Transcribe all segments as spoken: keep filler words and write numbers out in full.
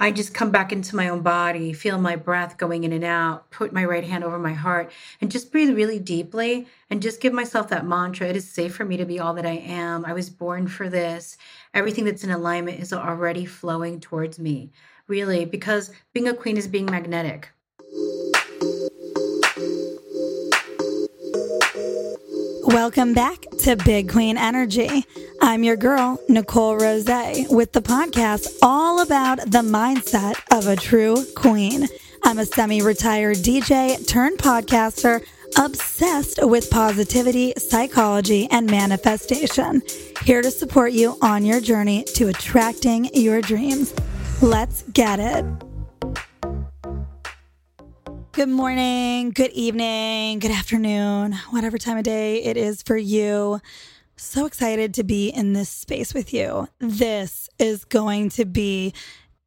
I just come back into my own body, feel my breath going in and out, put my right hand over my heart, and just breathe really deeply and just give myself that mantra. It is safe for me to be all that I am. I was born for this. Everything that's in alignment is already flowing towards me, really, because being a queen is being magnetic. Welcome back to Big Queen Energy. I'm your girl, Nicole Rosé, with the podcast all about the mindset of a true queen. I'm a semi-retired D J turned podcaster obsessed with positivity, psychology, and manifestation. Here to support you on your journey to attracting your dreams. Let's get it. Good morning, good evening, good afternoon, whatever time of day it is for you. So excited to be in this space with you. This is going to be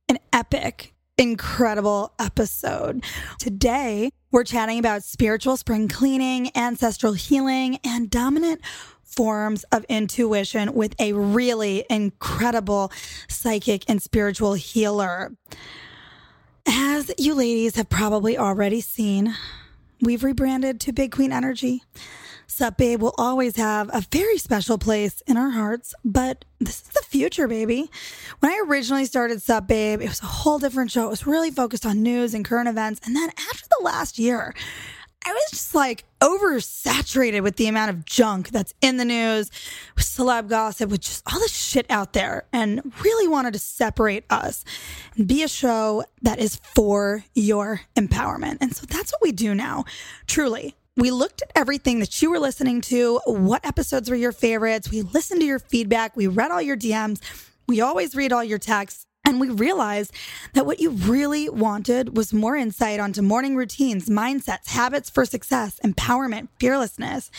an epic, incredible episode. Today, we're chatting about spiritual spring cleaning, ancestral healing, and dominant forms of intuition with a really incredible psychic and spiritual healer. As you ladies have probably already seen, we've rebranded to Big Queen Energy. Sup Babe will always have a very special place in our hearts, but this is the future, baby. When I originally started Sup Babe, it was a whole different show. It was really focused on news and current events. And then after the last year, I was just like oversaturated with the amount of junk that's in the news, with celeb gossip, with just all the shit out there, and really wanted to separate us and be a show that is for your empowerment. And so that's what we do now, truly. We looked at everything that you were listening to, what episodes were your favorites, we listened to your feedback, we read all your D Ms, we always read all your texts. And we realized that what you really wanted was more insight onto morning routines, mindsets, habits for success, empowerment, fearlessness.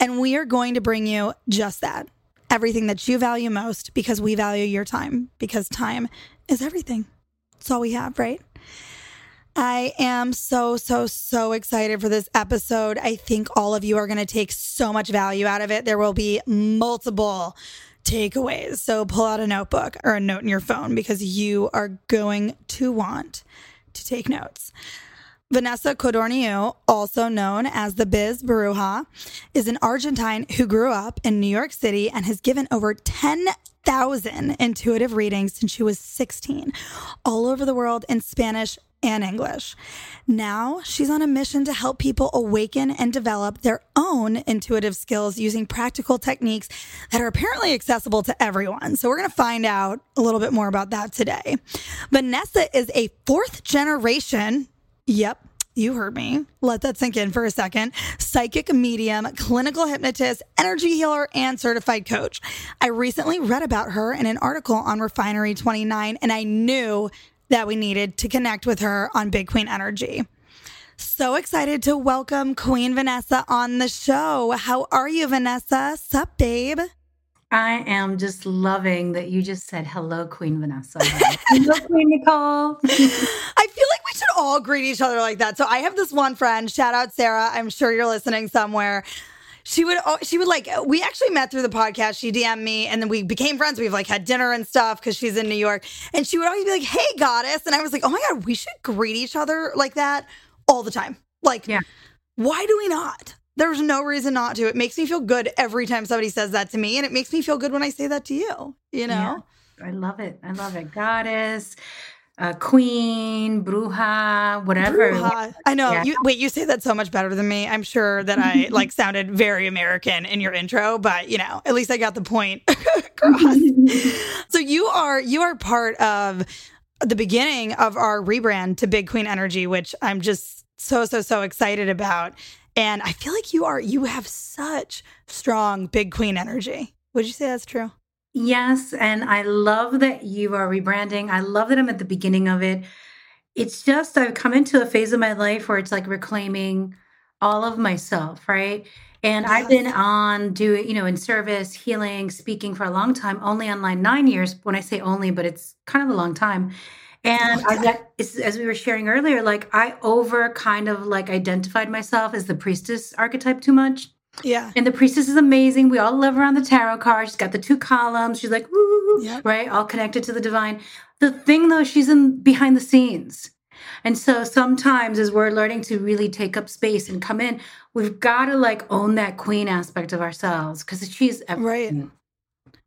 And we are going to bring you just that, everything that you value most, because we value your time, because time is everything. It's all we have, right? I am so, so, so excited for this episode. I think all of you are going to take so much value out of it. There will be multiple takeaways. So pull out a notebook or a note in your phone, because you are going to want to take notes. Vanessa Codornio, also known as the Biz Bruja, is an Argentine who grew up in New York City and has given over ten thousand intuitive readings since she was sixteen, all over the world in Spanish and English. Now she's on a mission to help people awaken and develop their own intuitive skills using practical techniques that are apparently accessible to everyone. So we're going to find out a little bit more about that today. Vanessa is a fourth generation, yep, you heard me, let that sink in for a second, psychic medium, clinical hypnotist, energy healer, and certified coach. I recently read about her in an article on Refinery twenty-nine, and I knew that we needed to connect with her on Big Queen Energy. So excited to welcome Queen Vanessa on the show. How are you, Vanessa? Sup, babe? I am just loving that you just said, hello, Queen Vanessa. Hello, Queen Nicole. I feel like we should all greet each other like that. So I have this one friend, shout out Sarah. I'm sure you're listening somewhere. She would, she would like, we actually met through the podcast. She D M'd me and then we became friends. We've like had dinner and stuff because she's in New York, and she would always be like, hey, goddess. And I was like, oh my God, we should greet each other like that all the time. Like, yeah. Why do we not? There's no reason not to. It makes me feel good every time somebody says that to me. And it makes me feel good when I say that to you, you know? Yeah. I love it. I love it. Goddess. Uh, queen, bruja, whatever. Bruja. I know. Yeah. You, wait, you say that so much better than me. I'm sure that I like sounded very American in your intro, but you know, at least I got the point across. So you are you are part of the beginning of our rebrand to Big Queen Energy, which I'm just so so so excited about. And I feel like you are you have such strong Big Queen energy. Would you say that's true? Yes, and I love that you are rebranding. I love that I'm at the beginning of it. It's just I've come into a phase of my life where it's like reclaiming all of myself, right? And yes. I've been on doing, you know, in service, healing, speaking for a long time, only online nine years. When I say only, but it's kind of a long time. And I got, as we were sharing earlier, like I over kind of like identified myself as the priestess archetype too much. Yeah. And the priestess is amazing. We all love her on the tarot card. She's got the two columns. She's like, woo, yep. right? All connected to the divine. The thing, though, she's in behind the scenes. And so sometimes as we're learning to really take up space and come in, we've got to like own that queen aspect of ourselves because she's everything. Right.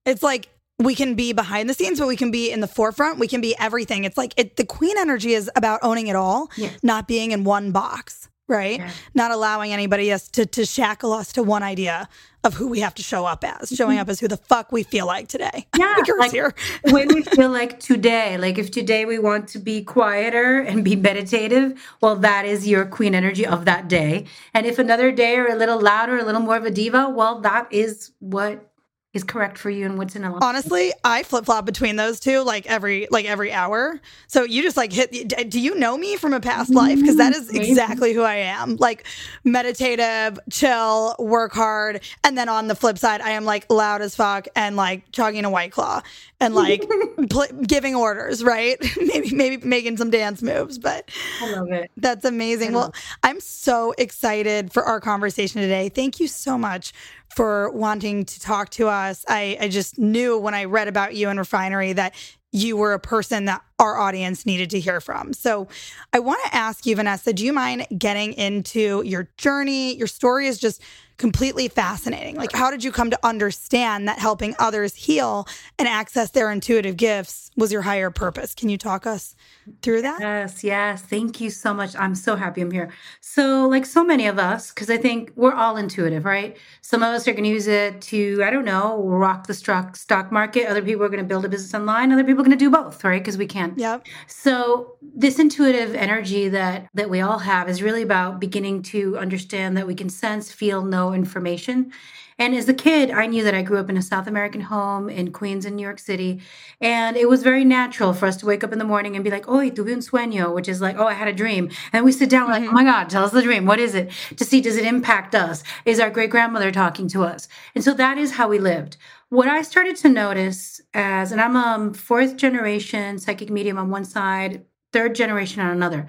It's like we can be behind the scenes, but we can be in the forefront. We can be everything. It's like it, the queen energy is about owning it all, yeah. not being in one box. Right? Yeah. Not allowing anybody else to, to shackle us to one idea of who we have to show up as, showing up as who the fuck we feel like today. Yeah. like, here. When we feel like today, like if today we want to be quieter and be meditative, well, that is your queen energy of that day. And if another day you're a little louder, a little more of a diva, well, that is what is correct for you and what's in a lot. Honestly, I flip-flop between those two like every like every hour. So you just like hit, do you know me from a past life? Because that is exactly who I am. Like meditative, chill, work hard. And then on the flip side, I am like loud as fuck and like chugging a White Claw and like pl- giving orders, right? maybe maybe making some dance moves, but I love it. That's amazing. Well, it. I'm so excited for our conversation today. Thank you so much for wanting to talk to us. I, I just knew when I read about you and Refinery that you were a person that our audience needed to hear from. So I want to ask you, Vanessa, do you mind getting into your journey? Your story is just completely fascinating. Like, how did you come to understand that helping others heal and access their intuitive gifts was your higher purpose? Can you talk us through that? Yes, yes. Thank you so much. I'm so happy I'm here. So like so many of us, because I think we're all intuitive, right? Some of us are going to use it to, I don't know, rock the stock stock market. Other people are going to build a business online. Other people are going to do both, right? Because we can't. Yep. So this intuitive energy that, that we all have is really about beginning to understand that we can sense, feel, know information. And as a kid, I knew that I grew up in a South American home in Queens in New York City. And it was very natural for us to wake up in the morning and be like, "Oy, tuve un sueño," which is like, "Oh, I had a dream." And we sit down, we're like, "Oh my God, tell us the dream. What is it?" To see, does it impact us? Is our great grandmother talking to us? And so that is how we lived. What I started to notice as, and I'm a um, fourth generation psychic medium on one side, third generation on another.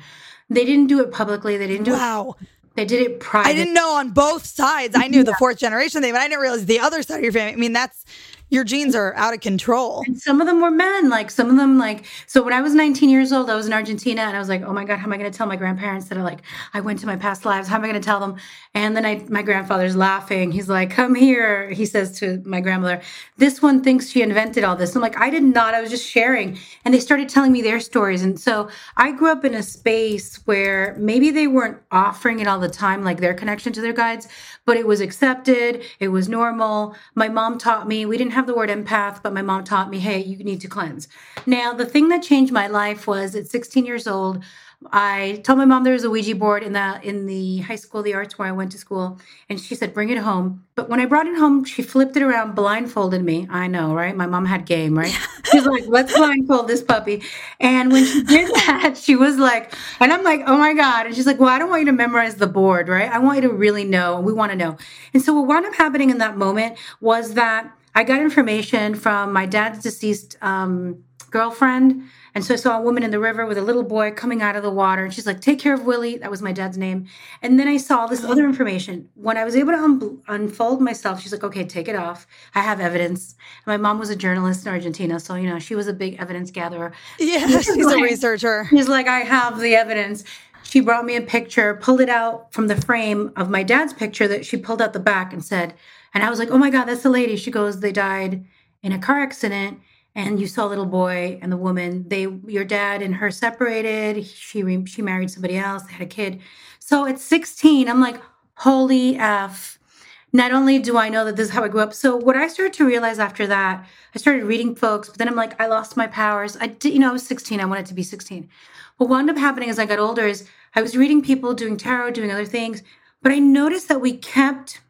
They didn't do it publicly. They didn't do wow. it. They did it privately. I didn't know on both sides. I knew yeah. the fourth generation thing, but I didn't realize the other side of your family. I mean, that's, your genes are out of control. And some of them were men, like some of them, like, so when I was nineteen years old, I was in Argentina and I was like, "Oh my God, how am I going to tell my grandparents that I like, I went to my past lives? How am I going to tell them?" And then I, my grandfather's laughing. He's like, "Come here." He says to my grandmother, "This one thinks she invented all this." I'm like, I did not. I was just sharing. And they started telling me their stories. And so I grew up in a space where maybe they weren't offering it all the time, like their connection to their guides, but it was accepted. It was normal. My mom taught me, we didn't have the word empath, but my mom taught me, hey, you need to cleanse. Now, the thing that changed my life was at sixteen years old, I told my mom there was a Ouija board in the in the high school, the arts where I went to school, and she said, "Bring it home." But when I brought it home, she flipped it around, blindfolded me. I know, right? My mom had game, right? She's like, "Let's blindfold this puppy." And when she did that, she was like, and I'm like, "Oh my God." And she's like, "Well, I don't want you to memorize the board, right? I want you to really know. We want to know." And so what wound up happening in that moment was that I got information from my dad's deceased um, girlfriend. And so I saw a woman in the river with a little boy coming out of the water. And she's like, "Take care of Willie." That was my dad's name. And then I saw this other information. When I was able to un- unfold myself, she's like, "Okay, take it off. I have evidence." And my mom was a journalist in Argentina. So, you know, she was a big evidence gatherer. Yeah, she's, she's like, a researcher. She's like, "I have the evidence." She brought me a picture, pulled it out from the frame of my dad's picture that she pulled out the back and said, and I was like, "Oh my God, that's the lady." She goes, "They died in a car accident. And you saw a little boy and the woman, they, your dad and her separated. She, re, she married somebody else. They had a kid." So at sixteen, I'm like, holy F. Not only do I know that this is how I grew up. So what I started to realize after that, I started reading folks, but then I'm like, I lost my powers. I did, you know, I was sixteen. I wanted to be sixteen. What wound up happening as I got older is I was reading people doing tarot, doing other things, but I noticed that we kept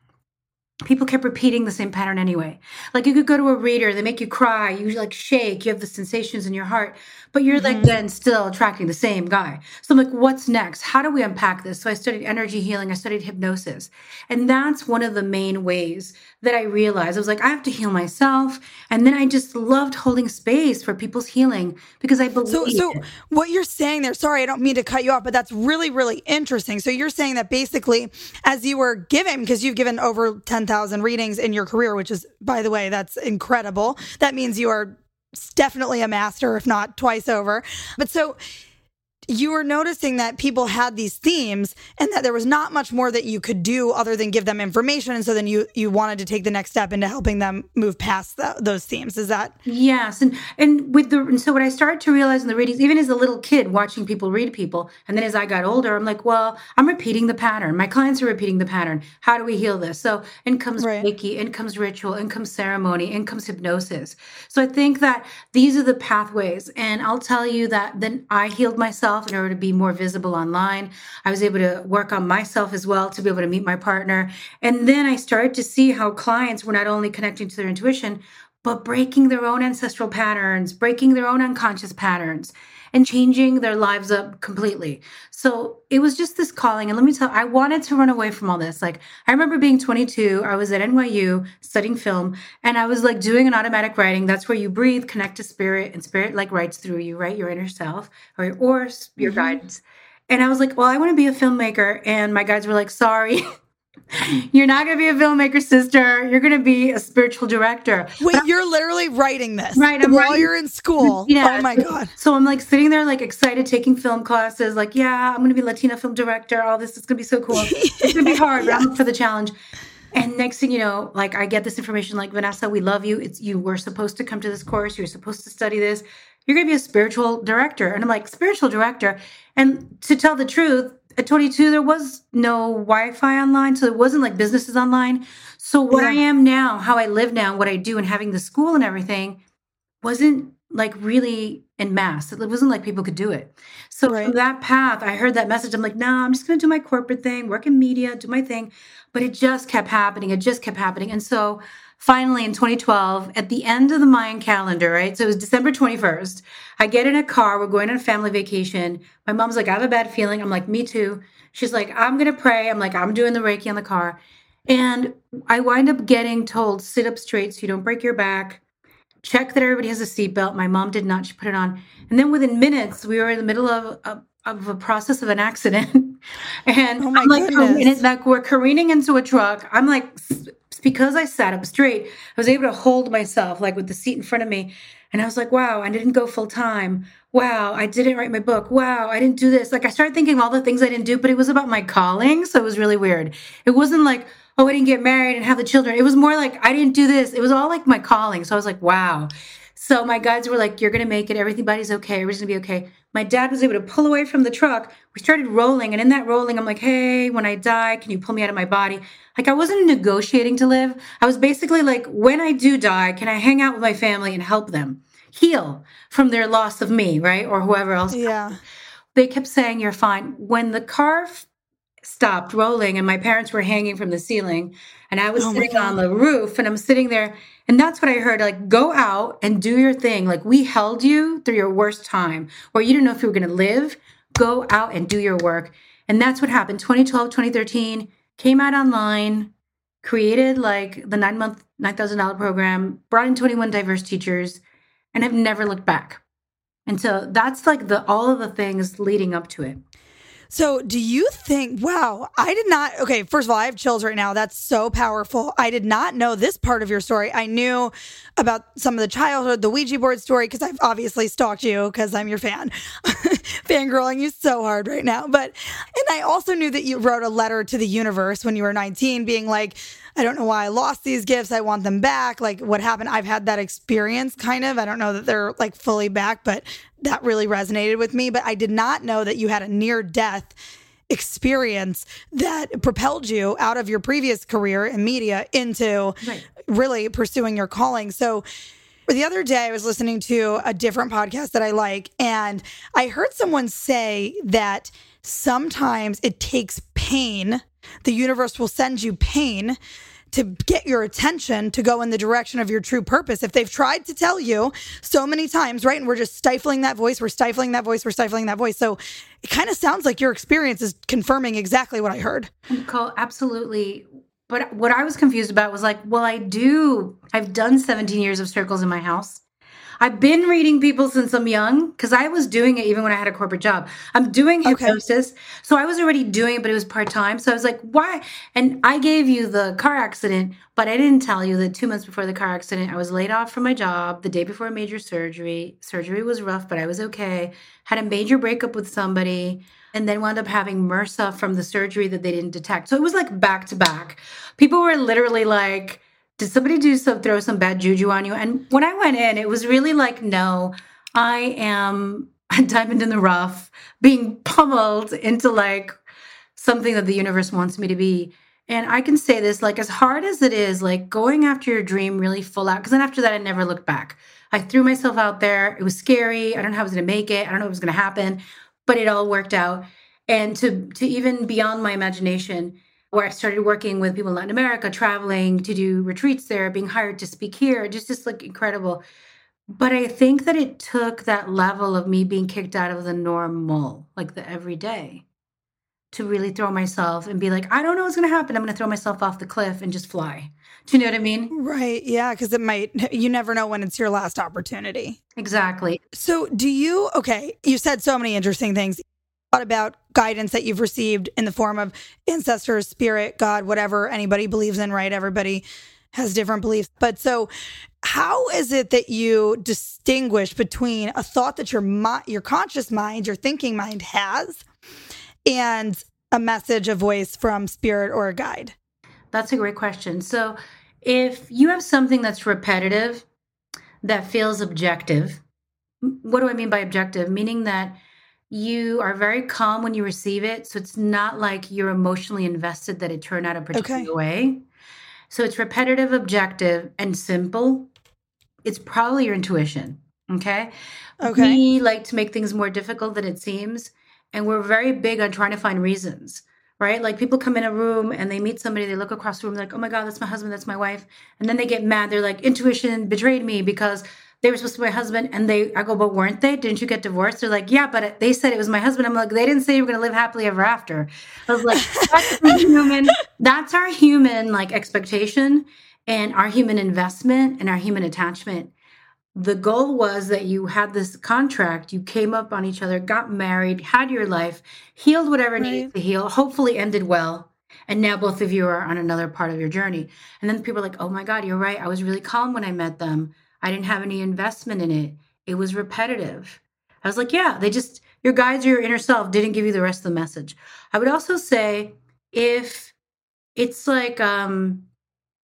people kept repeating the same pattern anyway. Like, you could go to a reader, they make you cry, you like shake, you have the sensations in your heart, but you're mm-hmm. like then still attracting the same guy. So I'm like, what's next? How do we unpack this? So I studied energy healing, I studied hypnosis. And that's one of the main ways that I realized, I was like, I have to heal myself. And then I just loved holding space for people's healing because I believe. So, so what you're saying there, sorry, I don't mean to cut you off, but that's really, really interesting. So you're saying that basically as you were given, because you've given over ten thousand readings in your career, which is, by the way, that's incredible. That means you are definitely a master, if not twice over. But so you were noticing that people had these themes and that there was not much more that you could do other than give them information. And so then you you wanted to take the next step into helping them move past the, those themes. Is that? Yes. And and with the and so what I started to realize in the readings, even as a little kid watching people read people, and then as I got older, I'm like, well, I'm repeating the pattern. My clients are repeating the pattern. How do we heal this? So in comes Reiki, in comes ritual, in comes ceremony, in comes hypnosis. So I think that these are the pathways. And I'll tell you that then I healed myself in order to be more visible online. I was able to work on myself as well to be able to meet my partner. And then I started to see how clients were not only connecting to their intuition, but breaking their own ancestral patterns, breaking their own unconscious patterns, and changing their lives up completely. So it was just this calling. And let me tell you, I wanted to run away from all this. Like, I remember being twenty-two, I was at N Y U studying film, and I was like doing an automatic writing. That's where you breathe, connect to spirit, and spirit like writes through you, right? Your inner self or your, or your mm-hmm. guides. And I was like, well, I want to be a filmmaker. And my guides were like, sorry. You're not going to be a filmmaker, sister. You're going to be a spiritual director. Wait, you're literally writing this right I'm while writing. You're in school. Yeah. Oh my God. So I'm like sitting there like excited, taking film classes. Like, yeah, I'm going to be Latina film director. All this is going to be so cool. It's going to be hard. Yeah. I'm up for the challenge. And next thing you know, like I get this information like, Vanessa, we love you. It's you were supposed to come to this course. You're supposed to study this. You're going to be a spiritual director. And I'm like, spiritual director. And to tell the truth, at twenty-two, there was no Wi-Fi online, so it wasn't like businesses online. So what yeah. I am now, how I live now, what I do, and having the school and everything wasn't like really en masse. It wasn't like people could do it. So right. from that path, I heard that message. I'm like, no, nah, I'm just going to do my corporate thing, work in media, do my thing. But it just kept happening. It just kept happening. And so finally in twenty twelve, at the end of the Mayan calendar, right? So it was December twenty-first. I get in a car. We're going on a family vacation. My mom's like, I have a bad feeling. I'm like, me too. She's like, I'm going to pray. I'm like, I'm doing the Reiki on the car. And I wind up getting told, sit up straight so you don't break your back. Check that everybody has a seatbelt. My mom did not. She put it on. And then within minutes, we were in the middle of a, of a process of an accident. and oh I'm like, oh, like, we're careening into a truck. I'm like, because I sat up straight, I was able to hold myself like with the seat in front of me. And I was like, wow, I didn't go full time. Wow, I didn't write my book. Wow, I didn't do this. Like I started thinking of all the things I didn't do, but it was about my calling. So it was really weird. It wasn't like, oh, I didn't get married and have the children. It was more like, I didn't do this. It was all like my calling. So I was like, wow. So my guides were like, you're going to make it. Everybody's okay. Everybody's going to be okay. My dad was able to pull away from the truck. We started rolling. And in that rolling, I'm like, hey, when I die, can you pull me out of my body? Like I wasn't negotiating to live. I was basically like, when I do die, can I hang out with my family and help them heal from their loss of me, right? Or whoever else. Yeah. They kept saying, you're fine. When the car stopped rolling and my parents were hanging from the ceiling and I was oh sitting on the roof and I'm sitting there and that's what I heard, like, go out and do your thing. Like we held you through your worst time or you didn't know if you were going to live, go out and do your work. And that's what happened. twenty twelve, twenty thirteen, came out online, created like the nine month, nine thousand dollars program, brought in twenty-one diverse teachers and I've never looked back. And so that's like the, all of the things leading up to it. So do you think, wow, I did not, okay, first of all, I have chills right now. That's so powerful. I did not know this part of your story. I knew about some of the childhood, the Ouija board story, because I've obviously stalked you because I'm your fan, fangirling you so hard right now. But, and I also knew that you wrote a letter to the universe when you were nineteen being like, I don't know why I lost these gifts. I want them back. Like what happened? I've had that experience kind of. I don't know that they're like fully back, but that really resonated with me. But I did not know that you had a near death experience that propelled you out of your previous career in media into right. really pursuing your calling. So the other day I was listening to a different podcast that I like, and I heard someone say that sometimes it takes pain. The universe will send you pain to get your attention to go in the direction of your true purpose. If they've tried to tell you so many times, right? And we're just stifling that voice, we're stifling that voice, we're stifling that voice. So it kind of sounds like your experience is confirming exactly what I heard. Nicole, absolutely. But what I was confused about was like, well, I do, I've done seventeen years of circles in my house. I've been reading people since I'm young because I was doing it even when I had a corporate job. I'm doing hypnosis. Okay. So I was already doing it, but it was part-time. So I was like, why? And I gave you the car accident, but I didn't tell you that two months before the car accident, I was laid off from my job the day before a major surgery. Surgery was rough, but I was okay. Had a major breakup with somebody and then wound up having MRSA from the surgery that they didn't detect. So it was like back to back. People were literally like, did somebody do some, throw some bad juju on you? And when I went in, it was really like, no, I am a diamond in the rough, being pummeled into like something that the universe wants me to be. And I can say this, like, as hard as it is, like going after your dream really full out, because then after that, I never looked back. I threw myself out there. It was scary. I don't know how I was going to make it. I don't know what was going to happen, but it all worked out. And to to even beyond my imagination, where I started working with people in Latin America, traveling to do retreats there, being hired to speak here, just, just like incredible. But I think that it took that level of me being kicked out of the normal, like the everyday, to really throw myself and be like, I don't know what's going to happen. I'm going to throw myself off the cliff and just fly. Do you know what I mean? Right. Yeah. Because it might, you never know when it's your last opportunity. Exactly. So do you, okay, you said so many interesting things about guidance that you've received in the form of ancestors, spirit, God, whatever anybody believes in, right? Everybody has different beliefs. But so how is it that you distinguish between a thought that your mo- your conscious mind, your thinking mind has, and a message, a voice from spirit or a guide? That's a great question. So if you have something that's repetitive, that feels objective, what do I mean by objective? Meaning that you are very calm when you receive it. So it's not like you're emotionally invested that it turned out a particular okay. way. So it's repetitive, objective, and simple. It's probably your intuition. Okay. Okay. We like to make things more difficult than it seems. And we're very big on trying to find reasons, right? Like people come in a room and they meet somebody, they look across the room, they're like, oh my God, that's my husband, that's my wife. And then they get mad. They're like, intuition betrayed me because they were supposed to be my husband. And they, I go, but weren't they? Didn't you get divorced? They're like, yeah, but they said it was my husband. I'm like, they didn't say you were going to live happily ever after. I was like, that's human. That's our human like expectation and our human investment and our human attachment. The goal was that you had this contract, you came up on each other, got married, had your life, healed whatever right. needed to heal, hopefully ended well. And now both of you are on another part of your journey. And then people are like, oh my God, you're right. I was really calm when I met them. I didn't have any investment in it. It was repetitive. I was like, yeah, they just, your guides or your inner self didn't give you the rest of the message. I would also say if it's like, um,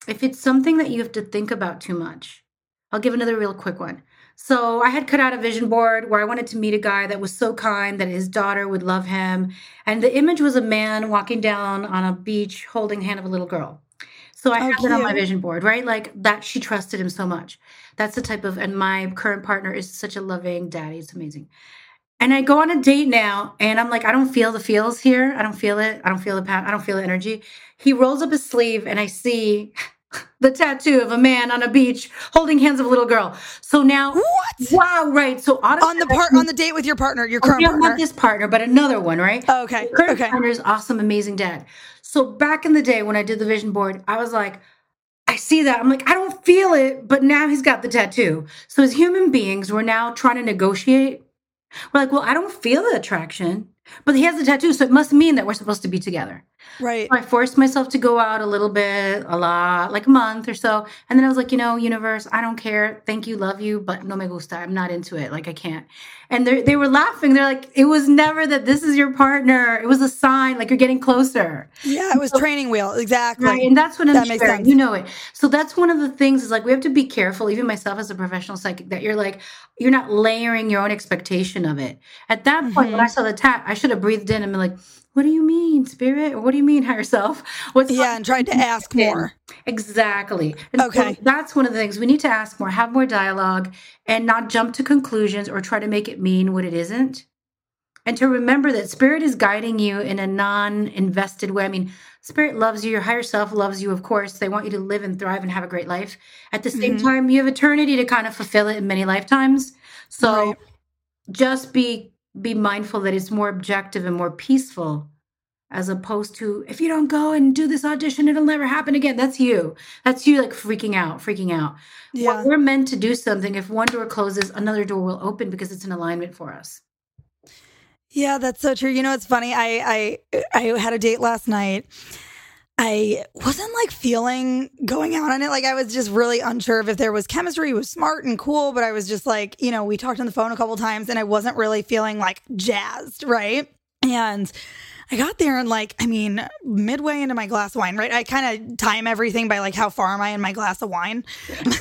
if it's something that you have to think about too much, I'll give another real quick one. So I had cut out a vision board where I wanted to meet a guy that was so kind that his daughter would love him. And the image was a man walking down on a beach holding hand of a little girl. So I oh, had that on my vision board, right? Like that she trusted him so much. That's the type of, and my current partner is such a loving daddy. It's amazing. And I go on a date now and I'm like, I don't feel the feels here. I don't feel it. I don't feel the pound. I don't feel the energy. He rolls up his sleeve and I see the tattoo of a man on a beach holding hands of a little girl. So now, what? Wow, right. So on the part on the date with your partner, your current partner, not this partner, but another one, right? Oh, okay, your current okay. partner is awesome, amazing dad. So back in the day when I did the vision board, I was like, I see that. I'm like, I don't feel it, but now he's got the tattoo. So as human beings, we're now trying to negotiate. We're like, well, I don't feel the attraction, but he has the tattoo, so it must mean that we're supposed to be together. Right. So I forced myself to go out a little bit, a lot, like a month or so. And then I was like, you know, universe, I don't care. Thank you, love you, but no me gusta. I'm not into it. Like, I can't. And they were laughing. They're like, it was never that this is your partner. It was a sign, like you're getting closer. Yeah, it was so, training wheel. Exactly. Right. And that's what I'm that makes sense. You know it. So that's one of the things is like, we have to be careful, even myself as a professional psychic, that you're like, you're not layering your own expectation of it. At that point, mm-hmm. when I saw the tap, I should have breathed in and been like, what do you mean, spirit? Or what do you mean, higher self? What's yeah, and tried to ask more. Exactly. And okay. So that's one of the things. We need to ask more, have more dialogue, and not jump to conclusions or try to make it mean what it isn't. and to remember that spirit is guiding you in a non-invested way. I mean, spirit loves you. Your higher self loves you, of course. They want you to live and thrive and have a great life. At the same mm-hmm. time, you have eternity to kind of fulfill it in many lifetimes. So right. just be be mindful that it's more objective and more peaceful, as opposed to, if you don't go and do this audition, it'll never happen again. That's you. That's you like freaking out, freaking out. Yeah. Well, we're meant to do something. If one door closes, another door will open because it's an alignment for us. Yeah, that's so true. You know, it's funny. I I I had a date last night. I wasn't like feeling going out on it. Like I was just really unsure of if there was chemistry. He was smart and cool, but I was just like, you know, we talked on the phone a couple of times and I wasn't really feeling like jazzed, right? And I got there and like, I mean, midway into my glass of wine, right? I kind of time everything by like how far am I in my glass of wine. Yeah.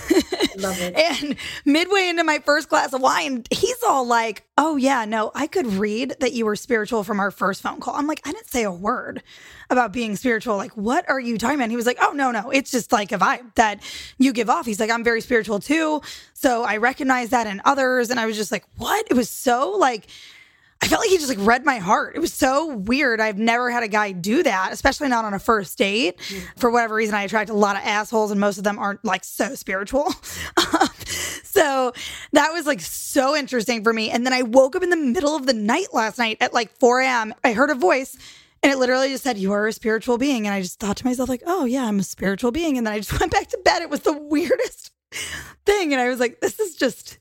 Love it. And midway into my first glass of wine, he's all like, oh yeah, no, I could read that you were spiritual from our first phone call. I'm like, I didn't say a word about being spiritual. Like, what are you talking about? And he was like, oh no, no, it's just like a vibe that you give off. He's like, I'm very spiritual too. So I recognize that in others. And I was just like, what? It was so like, I felt like he just like read my heart. It was so weird. I've never had a guy do that, especially not on a first date. Yeah. For whatever reason, I attract a lot of assholes and most of them aren't like so spiritual. So that was like so interesting for me. And then I woke up in the middle of the night last night at like four a.m. I heard a voice and it literally just said, you are a spiritual being. And I just thought to myself like, oh yeah, I'm a spiritual being. And then I just went back to bed. It was the weirdest thing. And I was like, this is just...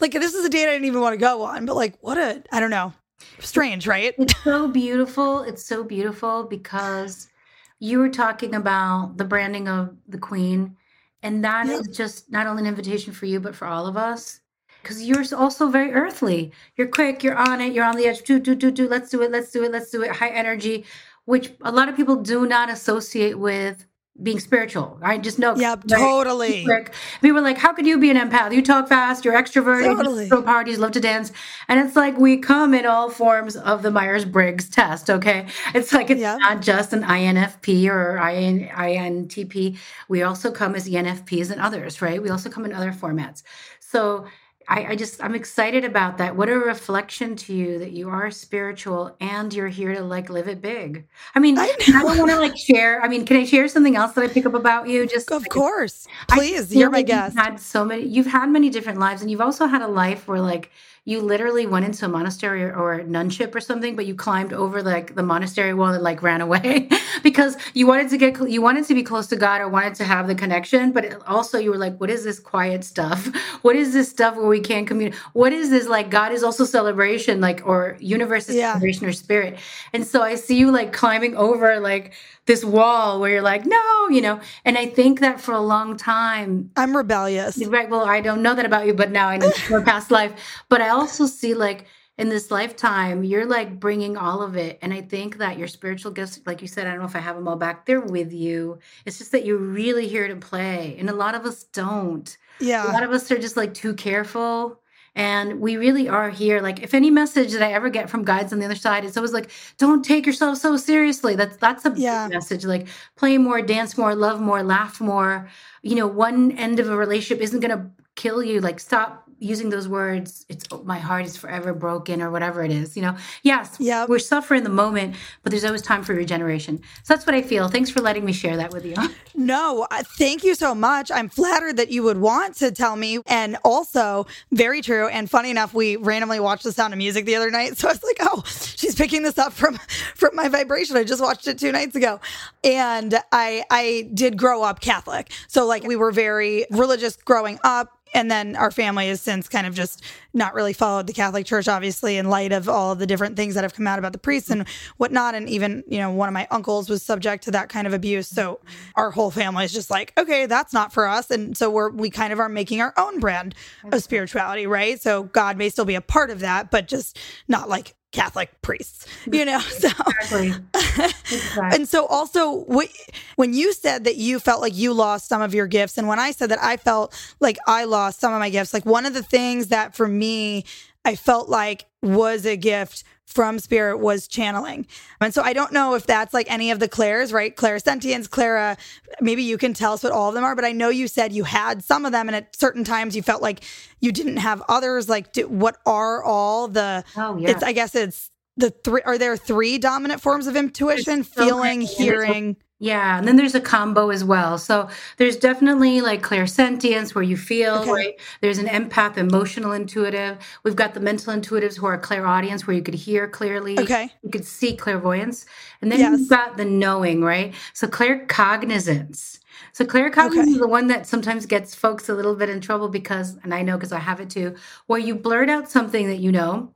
Like, this is a date I didn't even want to go on, but like, what a, I don't know, strange, right? It's so beautiful. It's so beautiful because you were talking about the branding of the queen, and that yeah. is just not only an invitation for you, but for all of us, because you're also very earthly. You're quick, you're on it, you're on the edge, do, do, do, do, let's do it, let's do it, let's do it, high energy, which a lot of people do not associate with being spiritual. I just know. Yeah, right? Totally. We were like, how could you be an empath? You talk fast, you're extroverted, totally. You throw parties, love to dance. And it's like, we come in all forms of the Myers-Briggs test, okay? It's like, it's yeah. not just an I N F P or I N T P. We also come as E N F Ps and others, right? We also come in other formats. So I, I just, I'm excited about that. What a reflection to you that you are spiritual and you're here to like live it big. I mean, I, I don't want to like share. I mean, can I share something else that I pick up about you? Just Of like, course. Please. You're my guest. You've had so many, you've had many different lives, and you've also had a life where like you literally went into a monastery or, or a nunship or something, but you climbed over like the monastery wall and like ran away because you wanted to get, you wanted to be close to God or wanted to have the connection. But it, also you were like, what is this quiet stuff? What is this stuff where we can't communicate? What is this? Like, God is also celebration, like, or universe is yeah. celebration or spirit. And so I see you like climbing over like this wall where you're like, no, you know, and I think that for a long time, I'm rebellious. Right. Well, I don't know that about you, but now I know your past life, but I also see like in this lifetime, you're like bringing all of it. And I think that your spiritual gifts, like you said, I don't know if I have them all back there with you. It's just that you're really here to play. And a lot of us don't. Yeah. A lot of us are just like too careful. And we really are here. Like, if any message that I ever get from guides on the other side, it's always like, don't take yourself so seriously. That's that's a yeah. big message. Like, play more, dance more, love more, laugh more. You know, one end of a relationship isn't going to kill you. Like, stop using those words. It's oh, my heart is forever broken or whatever it is. You know, yes, yep. we're suffering the moment, but there's always time for regeneration. So that's what I feel. Thanks for letting me share that with you. No, thank you so much. I'm flattered that you would want to tell me. And also very true. And funny enough, we randomly watched The Sound of Music the other night. So I was like, oh, she's picking this up from, from my vibration. I just watched it two nights ago. And I, I did grow up Catholic. So like we were very religious growing up. And then our family has since kind of just not really followed the Catholic Church, obviously, in light of all of the different things that have come out about the priests and whatnot. And even, you know, one of my uncles was subject to that kind of abuse. So our whole family is just like, okay, that's not for us. And so we're, we kind of are making our own brand of spirituality, right? So God may still be a part of that, but just not like Catholic priests, you know? So, exactly. Exactly. And so also what, when you said that you felt like you lost some of your gifts, and when I said that I felt like I lost some of my gifts, like one of the things that for me, I felt like was a gift from spirit was channeling. And so I don't know if that's like any of the Claires, right? Clairsentience, Clara, maybe you can tell us what all of them are, but I know you said you had some of them and at certain times you felt like you didn't have others. Like do, what are all the, oh, yeah. it's, I guess it's the three, are there three dominant forms of intuition? So feeling, many. hearing. Yeah. And then there's a combo as well. So there's definitely like clairsentience where you feel, okay. right? There's an empath, emotional intuitive. We've got the mental intuitives who are clairaudience where you could hear clearly. Okay. You could see clairvoyance. And then yes. you've got the knowing, right? So claircognizance. So claircognizance okay. is the one that sometimes gets folks a little bit in trouble because, and I know because I have it too, where you blurt out something that you know.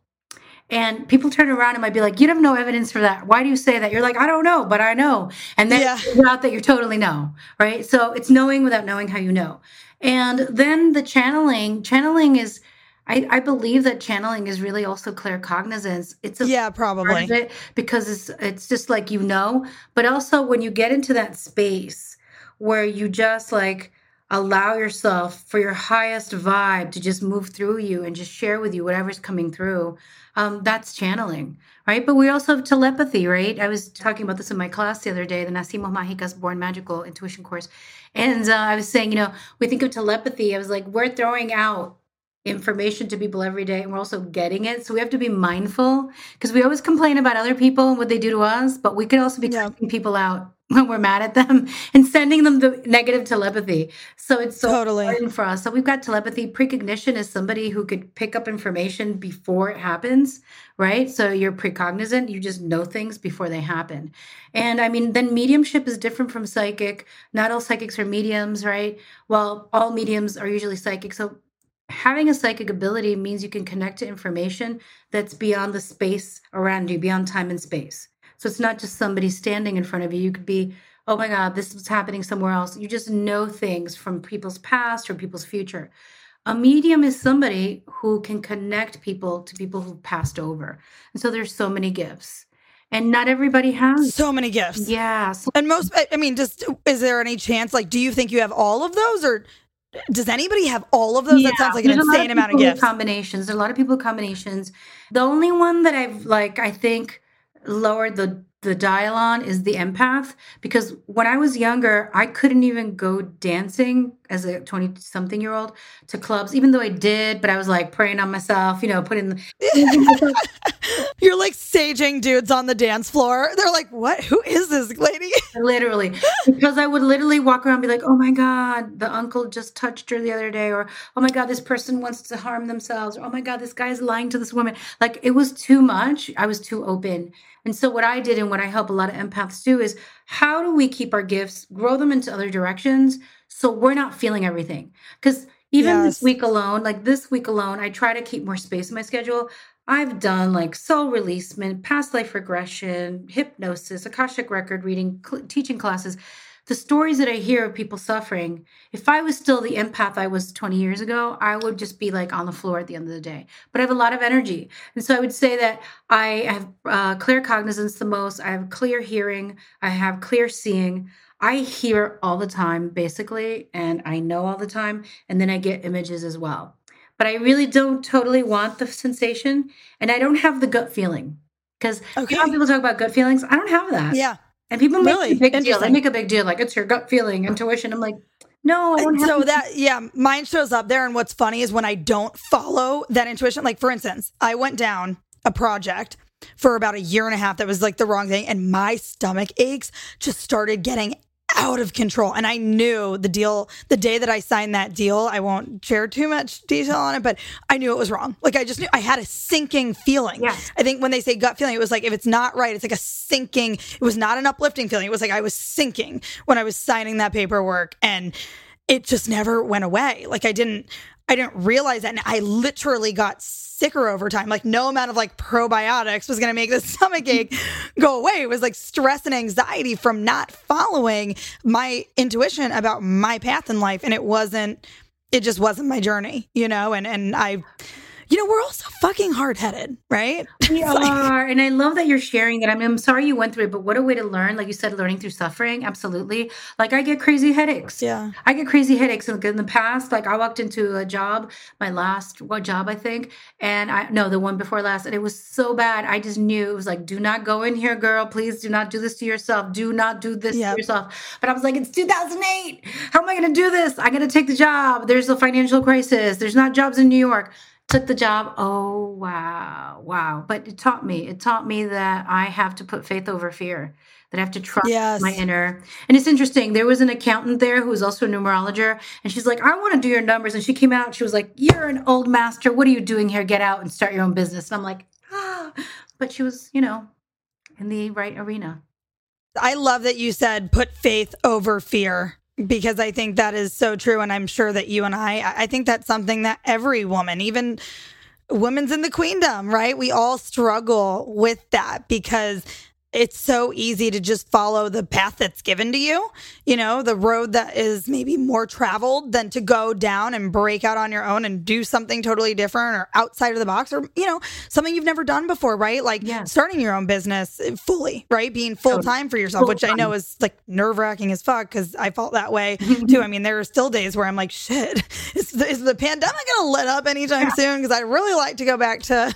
And people turn around and might be like, you have no evidence for that. Why do you say that? You're like, I don't know, but I know. And then yeah. it's out that you totally know, right? So it's knowing without knowing how you know. And then the channeling, channeling is, I, I believe that channeling is really also claircognizance. It's a yeah, probably part of it because it's it's just like, you know, but also when you get into that space where you just like, allow yourself for your highest vibe to just move through you and just share with you whatever's coming through. Um, that's channeling, right? But we also have telepathy, right? I was talking about this in my class the other day, the Nacimientos Mágicas Born Magical Intuition course. And uh, I was saying, you know, we think of telepathy. I was like, we're throwing out information to people every day and we're also getting it. So we have to be mindful because we always complain about other people and what they do to us, but we could also be yeah. cutting people out when we're mad at them and sending them the negative telepathy. So it's so totally. important for us. So we've got telepathy. Precognition is somebody who could pick up information before it happens, right? So you're precognizant. You just know things before they happen. And I mean, then mediumship is different from psychic. Not all psychics are mediums, right? Well, all mediums are usually psychic. So having a psychic ability means you can connect to information that's beyond the space around you, beyond time and space. So it's not just somebody standing in front of you. You could be, oh my God, this is happening somewhere else. You just know things from people's past or people's future. A medium is somebody who can connect people to people who passed over. And so there's so many gifts. And not everybody has. So many gifts. Yeah. So- and most, I mean, just, is there any chance, like, do you think you have all of those or... Does anybody have all of those? Yeah, that sounds like an insane amount of gifts. Combinations. There are a lot of people with combinations. The only one that I've like, I think, lowered the the dial on is the empath, because when I was younger, I couldn't even go dancing as a twenty-something year old to clubs, even though I did. But I was like praying on myself, you know, putting. You're like saging dudes on the dance floor. They're like, what? Who is this lady? Literally. Because I would literally walk around and be like, oh my God, the uncle just touched her the other day. Or, oh my God, this person wants to harm themselves. Or, oh my God, this guy's lying to this woman. Like, it was too much. I was too open. And so what I did and what I help a lot of empaths do is, how do we keep our gifts, grow them into other directions so we're not feeling everything? Because even yes. this week alone, like this week alone, I try to keep more space in my schedule. I've done like soul releasement, past life regression, hypnosis, Akashic record reading, cl- teaching classes. The stories that I hear of people suffering, if I was still the empath I was twenty years ago, I would just be like on the floor at the end of the day. But I have a lot of energy. And so I would say that I have uh, clear cognizance the most. I have clear hearing. I have clear seeing. I hear all the time, basically, and I know all the time. And then I get images as well. But I really don't totally want the sensation. And I don't have the gut feeling. Because okay. when people talk about gut feelings, I don't have that. Yeah. And people make really? a big deal. They make a big deal. Like, it's your gut feeling, intuition. I'm like, no, I don't have. So to- that, yeah, mine shows up there. And what's funny is when I don't follow that intuition. Like, for instance, I went down a project for about a year and a half that was like the wrong thing. And my stomach aches just started getting out of control. And I knew the deal, the day that I signed that deal, I won't share too much detail on it, but I knew it was wrong. Like, I just knew I had a sinking feeling. Yeah. I think when they say gut feeling, it was like, if it's not right, it's like a sinking, it was not an uplifting feeling. It was like, I was sinking when I was signing that paperwork, and it just never went away. Like, I didn't, I didn't realize that. And I literally got sicker over time. Like, no amount of like probiotics was going to make the stomach ache go away. It was like stress and anxiety from not following my intuition about my path in life. And it wasn't, it just wasn't my journey, you know? And, and I, you know, we're all so fucking hard-headed, right? We like, are. And I love that you're sharing that. I mean, I'm sorry you went through it, but what a way to learn. Like you said, learning through suffering. Absolutely. Like, I get crazy headaches. Yeah. I get crazy headaches. And in the past, like, I walked into a job, my last what job, I think. And I, no, the one before last. And it was so bad. I just knew it was like, do not go in here, girl. Please do not do this to yourself. Do not do this yep. to yourself. But I was like, it's two thousand eight. How am I going to do this? I got to take the job. There's a financial crisis. There's not jobs in New York. Took the job. Oh, wow. Wow. But it taught me. It taught me that I have to put faith over fear, that I have to trust yes. my inner. And it's interesting. There was an accountant there who was also a numerologist, and she's like, I want to do your numbers. And she came out. She was like, you're an old master. What are you doing here? Get out and start your own business. And I'm like, ah. But she was, you know, in the right arena. I love that you said put faith over fear. Because I think that is so true. And I'm sure that you and I, I think that's something that every woman, even women's in the queendom, right? We all struggle with that because it's so easy to just follow the path that's given to you, you know, the road that is maybe more traveled than to go down and break out on your own and do something totally different or outside of the box or, you know, something you've never done before, right? Like yeah. starting your own business fully, right? Being full-time for yourself, full-time. Which I know is like nerve-wracking as fuck because I felt that way too. I mean, there are still days where I'm like, shit, is the, is the pandemic going to let up anytime yeah. soon? Because I really like to go back to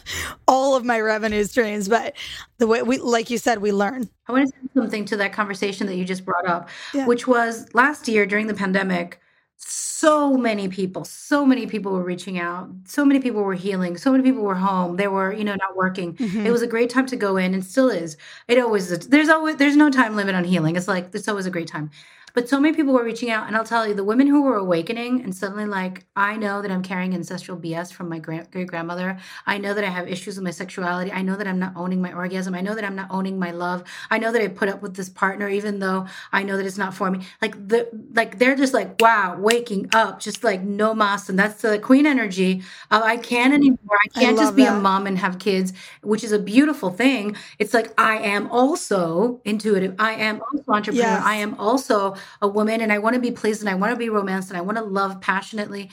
all of my revenue streams. But the way we, like you said, we learn. I want to say something to that conversation that you just brought up, yeah. which was last year during the pandemic, so many people, so many people were reaching out. So many people were healing. So many people were home. They were, you know, not working. Mm-hmm. It was a great time to go in and still is. It always is. There's always, there's no time limit on healing. It's like, it's always a great time. But so many people were reaching out. And I'll tell you, the women who were awakening and suddenly like, I know that I'm carrying ancestral B S from my grand- great-grandmother. I know that I have issues with my sexuality. I know that I'm not owning my orgasm. I know that I'm not owning my love. I know that I put up with this partner, even though I know that it's not for me. Like, the, like they're just like, wow, waking up, just like no mas. And that's the queen energy. Uh, I can't anymore. I can't I just be that. a mom and have kids, which is a beautiful thing. It's like, I am also intuitive. I am also entrepreneur. Yes. I am also a woman, and I want to be pleased, and I want to be romanced, and I want to love passionately.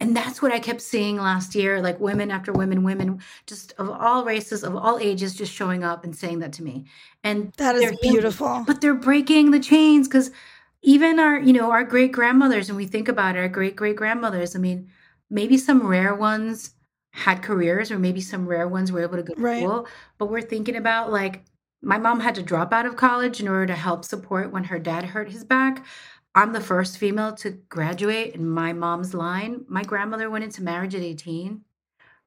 And that's what I kept seeing last year, like women after women, women just of all races, of all ages, just showing up and saying that to me. And that is beautiful. But they're breaking the chains, because even our, you know, our great grandmothers, and we think about our great great grandmothers, I mean, maybe some rare ones had careers, or maybe some rare ones were able to go to school. But we're thinking about like, my mom had to drop out of college in order to help support when her dad hurt his back. I'm the first female to graduate in my mom's line. My grandmother went into marriage at eighteen.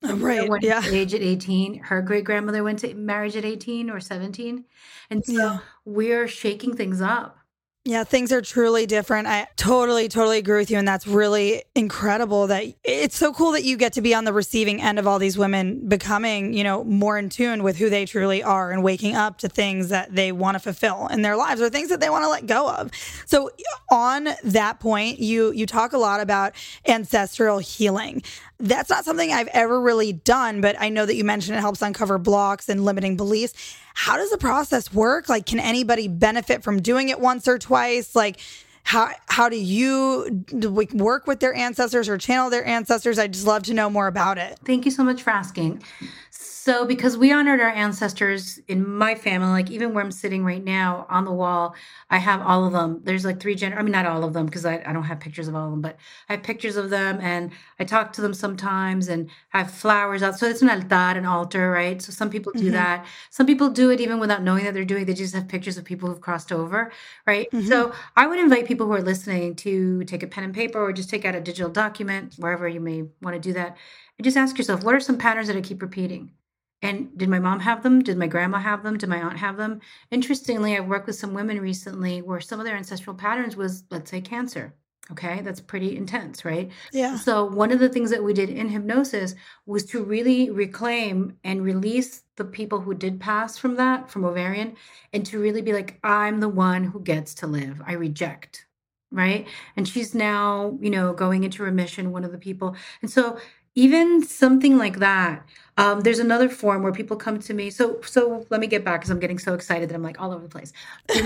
Oh, right. Went yeah. Age at eighteen. Her great grandmother went to marriage at eighteen or seventeen. And so yeah. we're shaking things up. Yeah, things are truly different. I totally, totally agree with you. And that's really incredible that it's so cool that you get to be on the receiving end of all these women becoming, you know, more in tune with who they truly are and waking up to things that they want to fulfill in their lives or things that they want to let go of. So on that point, you you talk a lot about ancestral healing. That's not something I've ever really done, but I know that you mentioned it helps uncover blocks and limiting beliefs. How does the process work? Like, can anybody benefit from doing it once or twice? Like, how how do you do we work with their ancestors or channel their ancestors? I'd just love to know more about it. Thank you so much for asking. So because we honored our ancestors in my family, like even where I'm sitting right now on the wall, I have all of them. There's like three gen. I mean, not all of them, because I, I don't have pictures of all of them, but I have pictures of them and I talk to them sometimes and I have flowers out. So it's an altar, an altar, right? So some people do mm-hmm. that. Some people do it even without knowing that they're doing it. They just have pictures of people who've crossed over, right? Mm-hmm. So I would invite people who are listening to take a pen and paper or just take out a digital document, wherever you may want to do that. And just ask yourself, what are some patterns that I keep repeating? And did my mom have them? Did my grandma have them? Did my aunt have them? Interestingly, I've worked with some women recently where some of their ancestral patterns was, let's say, cancer. Okay, that's pretty intense, right? Yeah. So one of the things that we did in hypnosis was to really reclaim and release the people who did pass from that, from ovarian, and to really be like, I'm the one who gets to live. I reject, right? And she's now, you know, going into remission, one of the people. And so even something like that. Um, there's another form where people come to me. So so let me get back because I'm getting so excited that I'm like all over the place.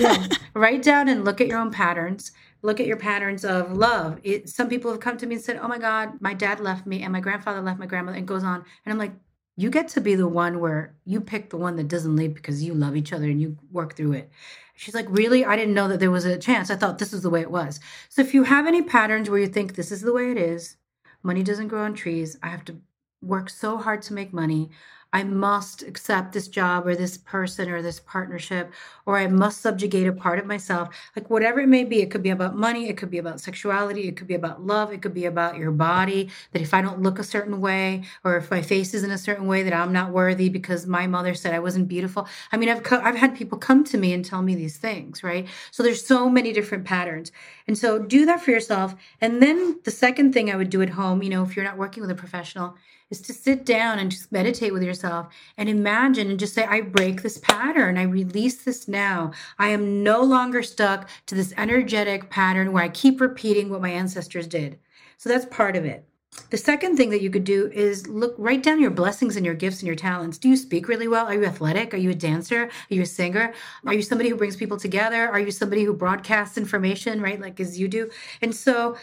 One, write down and look at your own patterns. Look at your patterns of love. It, some people have come to me and said, oh, my God, my dad left me and my grandfather left my grandmother, and goes on. And I'm like, you get to be the one where you pick the one that doesn't leave because you love each other and you work through it. She's like, really? I didn't know that there was a chance. I thought this was the way it was. So if you have any patterns where you think this is the way it is, money doesn't grow on trees. I have to work so hard to make money. I must accept this job or this person or this partnership, or I must subjugate a part of myself. Like whatever it may be, it could be about money. It could be about sexuality. It could be about love. It could be about your body, that if I don't look a certain way or if my face isn't a certain way, that I'm not worthy because my mother said I wasn't beautiful. I mean, I've, co- I've had people come to me and tell me these things, right? So there's so many different patterns. And so do that for yourself. And then the second thing I would do at home, you know, if you're not working with a professional, is to sit down and just meditate with yourself and imagine and just say, I break this pattern. I release this now. I am no longer stuck to this energetic pattern where I keep repeating what my ancestors did. So that's part of it. The second thing that you could do is look, write down your blessings and your gifts and your talents. Do you speak really well? Are you athletic? Are you a dancer? Are you a singer? Are you somebody who brings people together? Are you somebody who broadcasts information, right? Like as you do. And so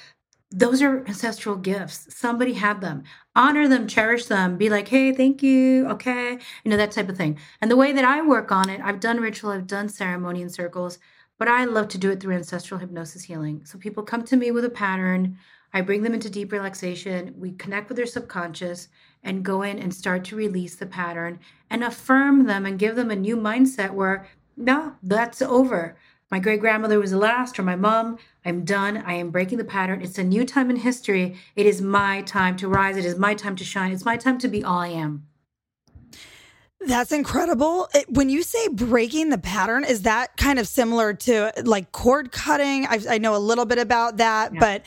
those are ancestral gifts. Somebody had them. Honor them, cherish them, be like, hey, thank you, okay, you know, that type of thing. And the way that I work on it, I've done ritual, I've done ceremony and circles, but I love to do it through ancestral hypnosis healing. So people come to me with a pattern, I bring them into deep relaxation, we connect with their subconscious and go in and start to release the pattern and affirm them and give them a new mindset where, no, that's over. My great-grandmother was the last, or my mom, I'm done. I am breaking the pattern. It's a new time in history. It is my time to rise. It is my time to shine. It's my time to be all I am. That's incredible. It, when you say breaking the pattern, is that kind of similar to like cord cutting? I've, I know a little bit about that, yeah. but...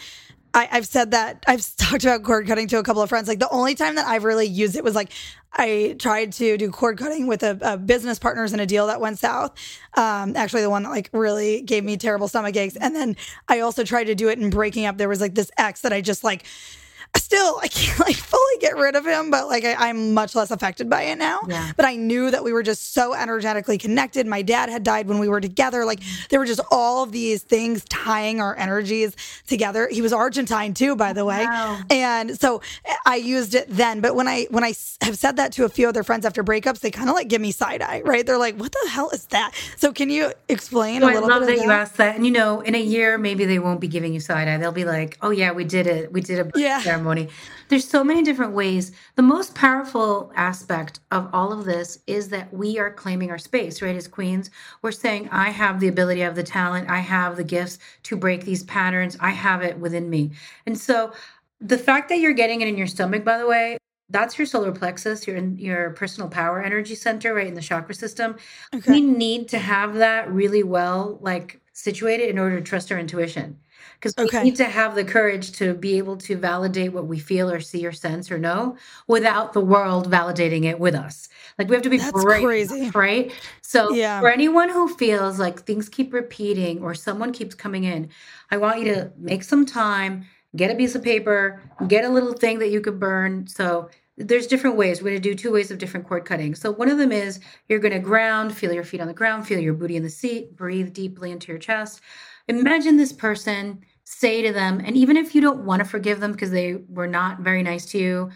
I, I've said that I've talked about cord cutting to a couple of friends. Like the only time that I've really used it was like I tried to do cord cutting with a, a business partners in a deal that went south. Um, actually, the one that like really gave me terrible stomach aches. And then I also tried to do it in breaking up. There was like this ex that I just like still I can't like fully get rid of him, but like I, I'm much less affected by it now. Yeah. But I knew that we were just so energetically connected. My dad had died when we were together. Like there were just all of these things tying our energies together. He was Argentine too, by the way. Wow. And so I used it then. But when I when I have said that to a few other friends after breakups, they kind of like give me side eye, right? They're like, "What the hell is that?" So can you explain so a little bit? I love bit that of you asked that. And you know, in a year maybe they won't be giving you side eye. They'll be like, "Oh yeah, we did it. We did a yeah. ceremony." There's so many different ways. The most powerful aspect of all of this is that we are claiming our space, right? As queens, we're saying, I have the ability, I have the talent, I have the gifts to break these patterns. I have it within me. And so the fact that you're getting it in your stomach, by the way, that's your solar plexus, your your personal power energy center, right? In the chakra system. Okay. We need to have that really well, like situated in order to trust our intuition. Because we okay. need to have the courage to be able to validate what we feel or see or sense or know without the world validating it with us. Like we have to be That's brave, crazy. Right? So yeah. for anyone who feels like things keep repeating or someone keeps coming in, I want you to make some time, get a piece of paper, get a little thing that you could burn. So there's different ways. We're going to do two ways of different cord cutting. So one of them is you're going to ground, feel your feet on the ground, feel your booty in the seat, breathe deeply into your chest. Imagine this person, say to them, and even if you don't want to forgive them because they were not very nice to you,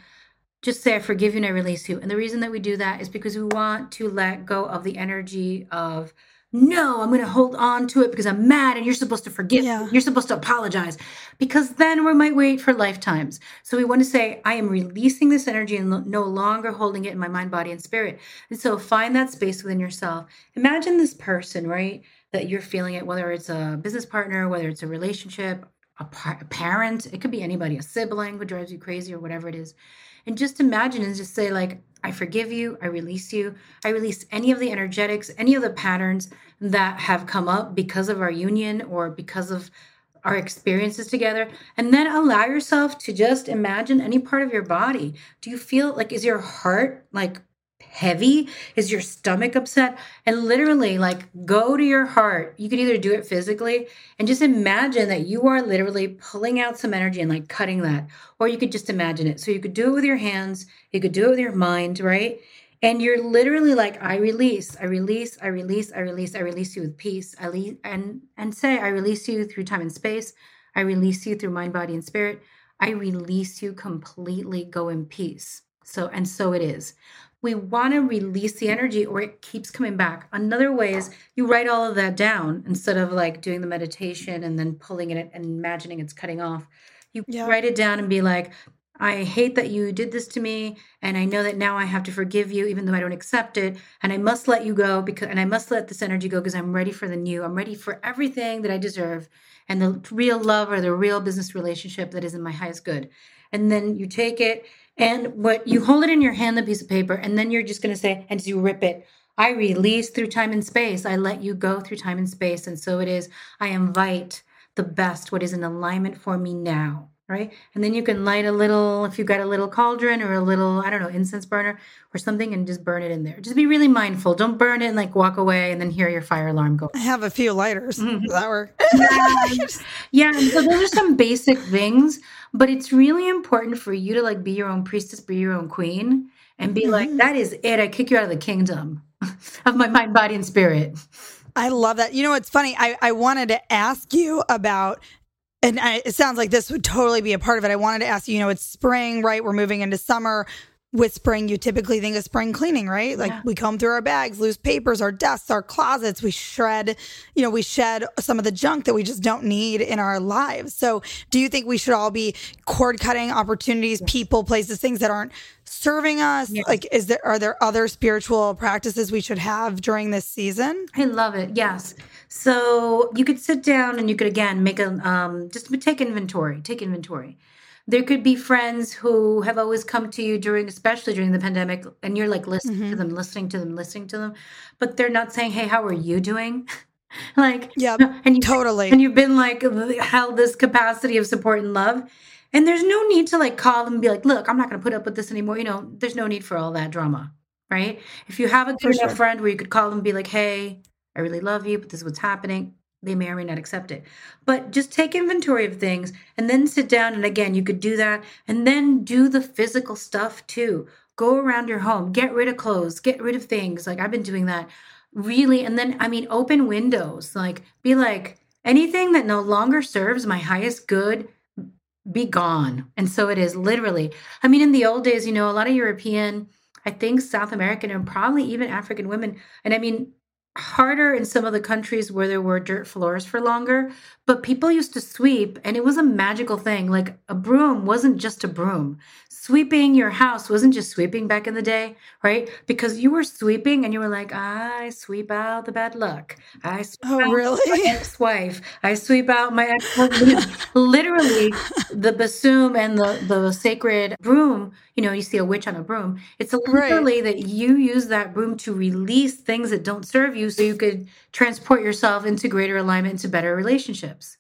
just say, I forgive you and I release you. And the reason that we do that is because we want to let go of the energy of, no, I'm going to hold on to it because I'm mad and you're supposed to forgive. Yeah. You're supposed to apologize, because then we might wait for lifetimes. So we want to say, I am releasing this energy and no longer holding it in my mind, body, and spirit. And so find that space within yourself. Imagine this person, right? That you're feeling it, whether it's a business partner, whether it's a relationship, a, par- a parent, it could be anybody, a sibling who drives you crazy or whatever it is. And just imagine and just say like, I forgive you, I release you, I release any of the energetics, any of the patterns that have come up because of our union or because of our experiences together. And then allow yourself to just imagine any part of your body. Do you feel like, is your heart like heavy? Is your stomach upset? And literally like go to your heart. You could either do it physically and just imagine that you are literally pulling out some energy and like cutting that, or you could just imagine it. So you could do it with your hands. You could do it with your mind, right? And you're literally like, I release, I release, I release, I release, I release you with peace. I le- and, and say, I release you through time and space. I release you through mind, body, and spirit. I release you completely. Go in peace. So, and so it is. We want to release the energy or it keeps coming back. Another way is you write all of that down instead of like doing the meditation and then pulling it and imagining it's cutting off. You yeah. write it down and be like, I hate that you did this to me, and I know that now I have to forgive you, even though I don't accept it, and I must let you go, because, and I must let this energy go because I'm ready for the new. I'm ready for everything that I deserve, and the real love or the real business relationship that is in my highest good. And then you take it, and what you hold it in your hand, the piece of paper, and then you're just going to say, and you rip it. I release through time and space. I let you go through time and space. And so it is, I invite the best, what is in alignment for me now. Right. And then you can light a little, if you've got a little cauldron or a little, I don't know, incense burner or something, and just burn it in there. Just be really mindful. Don't burn it and like walk away and then hear your fire alarm go. I have a few lighters. Mm-hmm. That work. Yeah. yeah. And so those are some basic things, but it's really important for you to like be your own priestess, be your own queen, and be mm-hmm. like, that is it. I kick you out of the kingdom of my mind, body, and spirit. I love that. You know, it's funny. I, I wanted to ask you about, and I, it sounds like this would totally be a part of it. I wanted to ask you, you know, it's spring, right? We're moving into summer. With spring, you typically think of spring cleaning, right? Like yeah. we comb through our bags, loose papers, our desks, our closets. We shred, you know, we shed some of the junk that we just don't need in our lives. So do you think we should all be cord cutting opportunities, yes. people, places, things that aren't serving us? Yes. Like, is there, are there other spiritual practices we should have during this season? I love it. Yes. So you could sit down and you could, again, make a, um, just take inventory, take inventory. There could be friends who have always come to you during, especially during the pandemic, and you're like listening mm-hmm. to them, listening to them, listening to them, but they're not saying, hey, how are you doing? like, yeah, and you, totally. And you've been like held this capacity of support and love. And there's no need to like call them and be like, look, I'm not going to put up with this anymore. You know, there's no need for all that drama, right? If you have a good enough sure. friend where you could call them and be like, hey, I really love you, but this is what's happening. They may or may not accept it, but just take inventory of things and then sit down. And again, you could do that and then do the physical stuff too. Go around your home, get rid of clothes, get rid of things. Like I've been doing that really. And then, I mean, open windows, like be like anything that no longer serves my highest good, be gone. And so it is literally, I mean, in the old days, you know, a lot of European, I think South American, and probably even African women. And I mean, harder in some of the countries where there were dirt floors for longer, but people used to sweep, and it was a magical thing. Like a broom wasn't just a broom. Sweeping your house wasn't just sweeping back in the day, right? Because you were sweeping and you were like, I sweep out the bad luck. I sweep oh, out really? my ex-wife. I sweep out my ex-husband. Literally the bassoon and the, the sacred broom, you know, you see a witch on a broom. It's literally right. that you use that broom to release things that don't serve you, so you could transport yourself into greater alignment, into better relationships.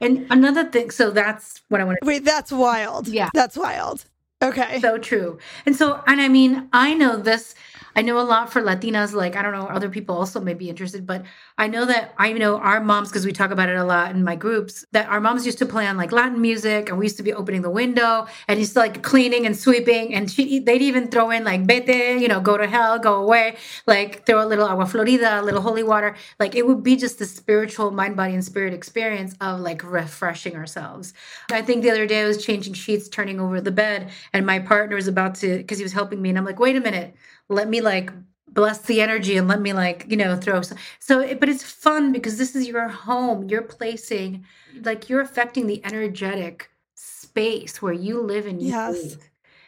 And another thing, so that's what I want to wait, that's wild. Yeah. That's wild. Okay. So true. And so, and I mean, I know this, I know a lot for Latinas, like, I don't know, other people also may be interested, but I know that I know our moms, because we talk about it a lot in my groups, that our moms used to play on like Latin music, and we used to be opening the window and just like cleaning and sweeping. And she, they'd even throw in like, vete, you know, go to hell, go away, like throw a little agua florida, a little holy water. Like it would be just the spiritual mind, body, and spirit experience of like refreshing ourselves. I think the other day I was changing sheets, turning over the bed, and my partner was about to, because he was helping me, and I'm like, wait a minute, let me like bless the energy and let me like, you know, throw. Some. So, it, but it's fun because this is your home. You're placing, like you're affecting the energetic space where you live and you yes. breathe.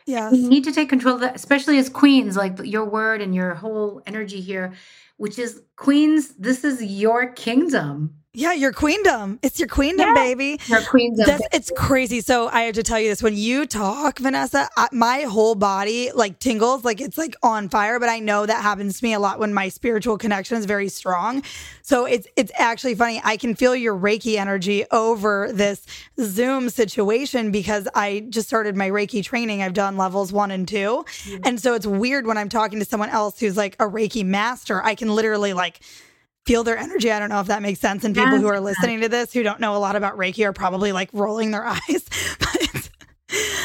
Yes. You need to take control of that, especially as queens, like your word and your whole energy here, which is queens, this is your kingdom. Yeah, your queendom. It's your queendom, yeah. baby. Your queendom. That's, it's crazy. So I have to tell you this. When you talk, Vanessa, I, my whole body like tingles, like it's like on fire. But I know that happens to me a lot when my spiritual connection is very strong. So it's it's actually funny. I can feel your Reiki energy over this Zoom situation because I just started my Reiki training. I've done levels one and two. Mm-hmm. And so it's weird when I'm talking to someone else who's like a Reiki master. I can literally like... feel their energy. I don't know if that makes sense. And people yes, who are listening to this who don't know a lot about Reiki are probably like rolling their eyes. But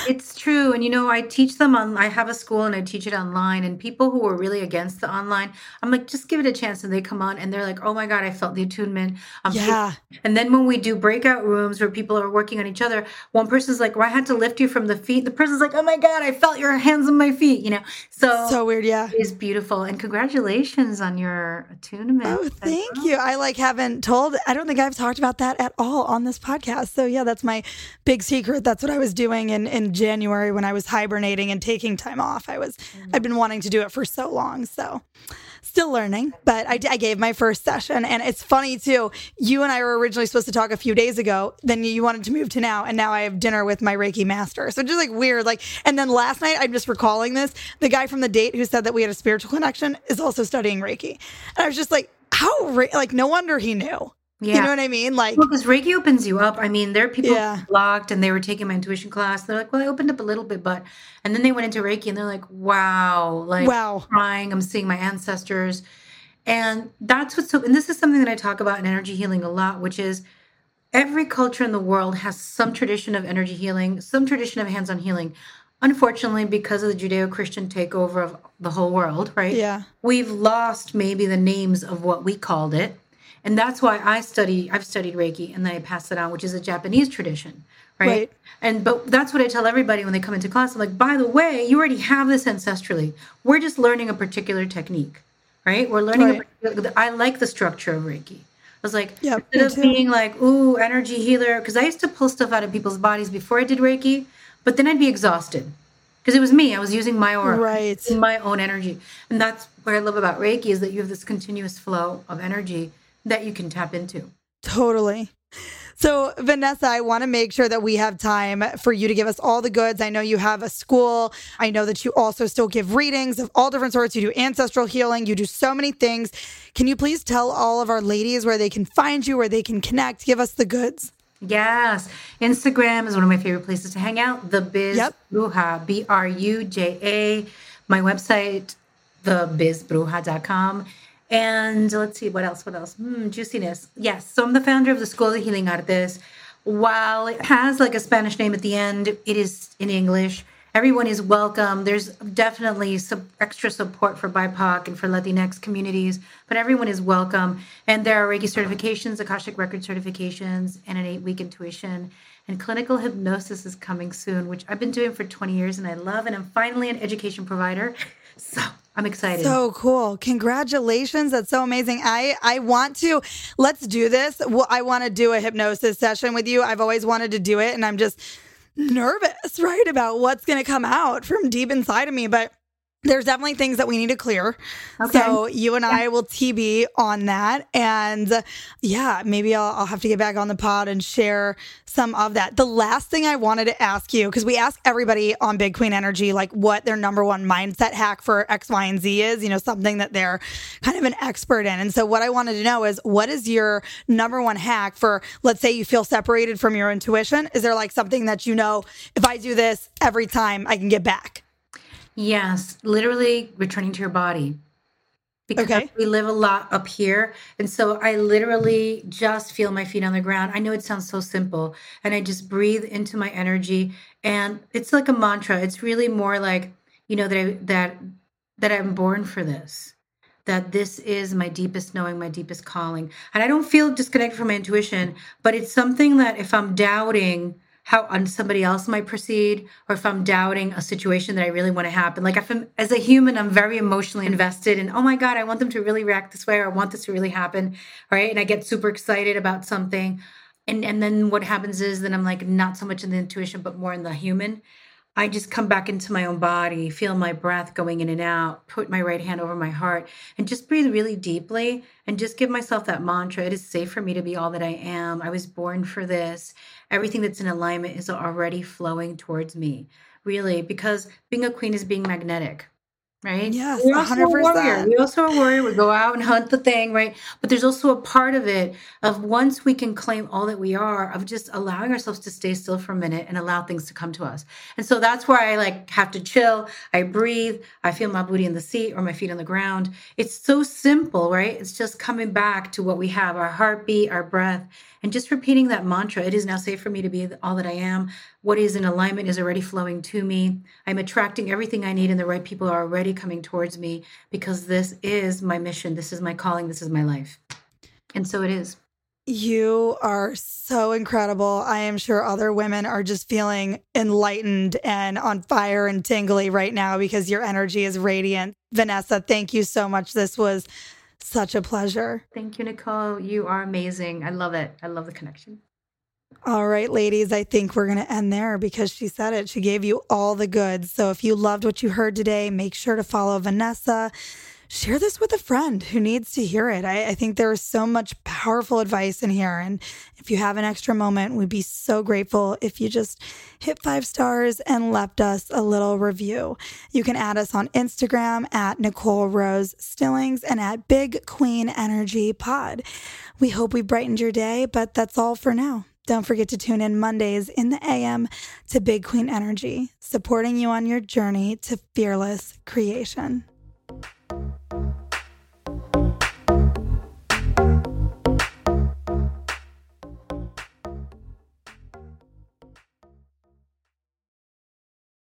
it's true. And, you know, I teach them on, I have a school and I teach it online, and people who are really against the online, I'm like, just give it a chance. And they come on and they're like, oh my God, I felt the attunement. Um, yeah. And then when we do breakout rooms where people are working on each other, one person's like, well, I had to lift you from the feet. The person's like, oh my God, I felt your hands on my feet, you know? So, so weird. Yeah. It's beautiful. And congratulations on your attunement. Oh, thank well. you. I like haven't told, I don't think I've talked about that at all on this podcast. So yeah, that's my big secret. That's what I was doing in, in January when I was hibernating and taking time off. I was, mm-hmm. I'd been wanting to do it for so long. So still learning, but I, I gave my first session. And it's funny too, you and I were originally supposed to talk a few days ago. Then you wanted to move to now. And now I have dinner with my Reiki master. So just like weird. Like, and then last night, I'm just recalling this. The guy from the date who said that we had a spiritual connection is also studying Reiki. And I was just like, how, like, no wonder he knew. Yeah. You know what I mean? Like, well, because Reiki opens you up. I mean, there are people yeah. blocked, and they were taking my intuition class. They're like, well, I opened up a little bit, but, and then they went into Reiki and they're like, wow, like wow. I'm crying. I'm seeing my ancestors. And that's what's so, and this is something that I talk about in energy healing a lot, which is every culture in the world has some tradition of energy healing, some tradition of hands-on healing. Unfortunately, because of the Judeo-Christian takeover of the whole world, right? Yeah. We've lost maybe the names of what we called it. And that's why I study, I've studied Reiki, and then I pass it on, which is a Japanese tradition, right? right? And but that's what I tell everybody when they come into class. I'm like, by the way, you already have this ancestrally. We're just learning a particular technique, right? We're learning right. a particular, I like the structure of Reiki. I was like, yeah, instead of too. being like, ooh, energy healer, because I used to pull stuff out of people's bodies before I did Reiki, but then I'd be exhausted. Because it was me. I was using my aura, right. using my own energy. And that's what I love about Reiki is that you have this continuous flow of energy that you can tap into. Totally. So Vanessa, I want to make sure that we have time for you to give us all the goods. I know you have a school. I know that you also still give readings of all different sorts. You do ancestral healing. You do so many things. Can you please tell all of our ladies where they can find you, where they can connect? Give us the goods. Yes. Instagram is one of my favorite places to hang out. The Biz yep. Bruja, B R U J A. My website, the biz bruja dot com. And let's see, what else, what else? Hmm, juiciness. Yes. So I'm the founder of the School of Healing Artes. While it has like a Spanish name at the end, it is in English. Everyone is welcome. There's definitely some extra support for B I P O C and for Latinx communities, but everyone is welcome. And there are Reiki certifications, Akashic Record certifications, and an eight-week intuition. And clinical hypnosis is coming soon, which I've been doing for twenty years and I love, and I'm finally an education provider. So I'm excited. So cool. Congratulations. That's so amazing. I, I want to, let's do this. Well, I want to do a hypnosis session with you. I've always wanted to do it. And I'm just nervous, right? About what's going to come out from deep inside of me. But there's definitely things that we need to clear. Okay. So you and yeah. I will T B on that. And yeah, maybe I'll, I'll have to get back on the pod and share some of that. The last thing I wanted to ask you, because we ask everybody on Big Queen Energy, like what their number one mindset hack for X, Y, and Z is, you know, something that they're kind of an expert in. And so what I wanted to know is, what is your number one hack for, let's say you feel separated from your intuition? Is there like something that, you know, if I do this every time I can get back? Yes, literally returning to your body, because okay. we live a lot up here. And so I literally just feel my feet on the ground. I know it sounds so simple, and I just breathe into my energy. And it's like a mantra. It's really more like, you know, that I, that that I'm born for this, that this is my deepest knowing, my deepest calling. And I don't feel disconnected from my intuition, but it's something that if I'm doubting how somebody else might proceed, or if I'm doubting a situation that I really want to happen. Like if I'm, as a human, I'm very emotionally invested in, oh my God, I want them to really react this way, or I want this to really happen, right? And I get super excited about something. And and then what happens is then I'm like, not so much in the intuition, but more in the human. I just come back into my own body, feel my breath going in and out, put my right hand over my heart, and just breathe really deeply and just give myself that mantra. It is safe for me to be all that I am. I was born for this. Everything that's in alignment is already flowing towards me, really, because being a queen is being magnetic, right? Yes, we're also one hundred percent. A warrior. We're also a warrior. We go out and hunt the thing, right? But there's also a part of it of once we can claim all that we are, of just allowing ourselves to stay still for a minute and allow things to come to us. And so that's where I like have to chill. I breathe. I feel my booty in the seat or my feet on the ground. It's so simple, right? It's just coming back to what we have, our heartbeat, our breath, and just repeating that mantra. It is now safe for me to be all that I am. What is in alignment is already flowing to me. I'm attracting everything I need, and the right people are already coming towards me, because this is my mission. This is my calling. This is my life. And so it is. You are so incredible. I am sure other women are just feeling enlightened and on fire and tingly right now, because your energy is radiant. Vanessa, thank you so much. This was such a pleasure. Thank you, Nicole. You are amazing. I love it. I love the connection. All right, ladies, I think we're going to end there because she said it. She gave you all the goods. So if you loved what you heard today, make sure to follow Vanessa. Share this with a friend who needs to hear it. I, I think there is so much powerful advice in here. And if you have an extra moment, we'd be so grateful if you just hit five stars and left us a little review. You can add us on Instagram at Nicole Rose Stillings and at Big Queen Energy Pod. We hope we brightened your day, but that's all for now. Don't forget to tune in Mondays in the A M to Big Queen Energy, supporting you on your journey to fearless creation.